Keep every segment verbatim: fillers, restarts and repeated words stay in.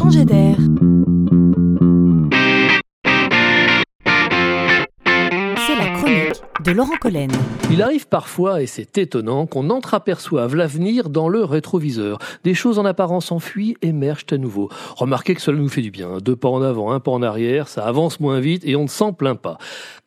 changer d'air. C'est la chronique de Laurent Collaine. Il arrive parfois, et c'est étonnant, qu'on entreaperçoive l'avenir dans le rétroviseur. Des choses en apparence enfuies émergent à nouveau. Remarquez que cela nous fait du bien. Deux pas en avant, un pas en arrière, ça avance moins vite et on ne s'en plaint pas.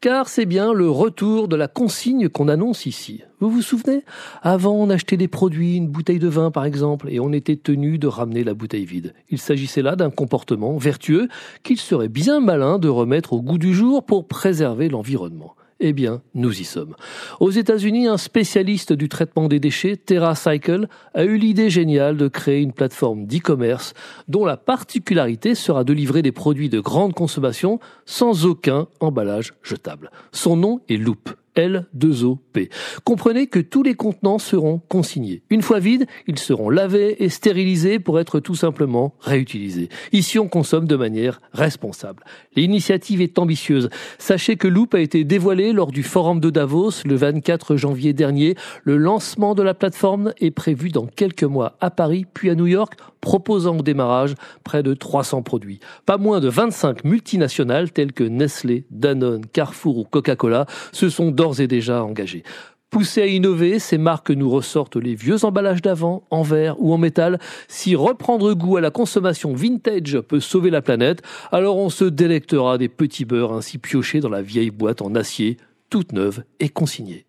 Car c'est bien le retour de la consigne qu'on annonce ici. Vous vous souvenez ? Avant, on achetait des produits, une bouteille de vin par exemple, et on était tenu de ramener la bouteille vide. Il s'agissait là d'un comportement vertueux qu'il serait bien malin de remettre au goût du jour pour préserver l'environnement. Eh bien, nous y sommes. Aux États-Unis, un spécialiste du traitement des déchets, TerraCycle, a eu l'idée géniale de créer une plateforme d'e-commerce dont la particularité sera de livrer des produits de grande consommation sans aucun emballage jetable. Son nom est Loop. L deux O P. Comprenez que tous les contenants seront consignés. Une fois vides, ils seront lavés et stérilisés pour être tout simplement réutilisés. Ici, on consomme de manière responsable. L'initiative est ambitieuse. Sachez que Loop a été dévoilée lors du Forum de Davos le vingt-quatre janvier dernier. Le lancement de la plateforme est prévu dans quelques mois à Paris puis à New York, proposant au démarrage près de trois cents produits. Pas moins de vingt-cinq multinationales telles que Nestlé, Danone, Carrefour ou Coca-Cola se sont d'ores et déjà engagés. Poussées à innover, ces marques nous ressortent les vieux emballages d'avant, en verre ou en métal. Si reprendre goût à la consommation vintage peut sauver la planète, alors on se délectera des petits beurres ainsi piochés dans la vieille boîte en acier, toute neuve et consignée.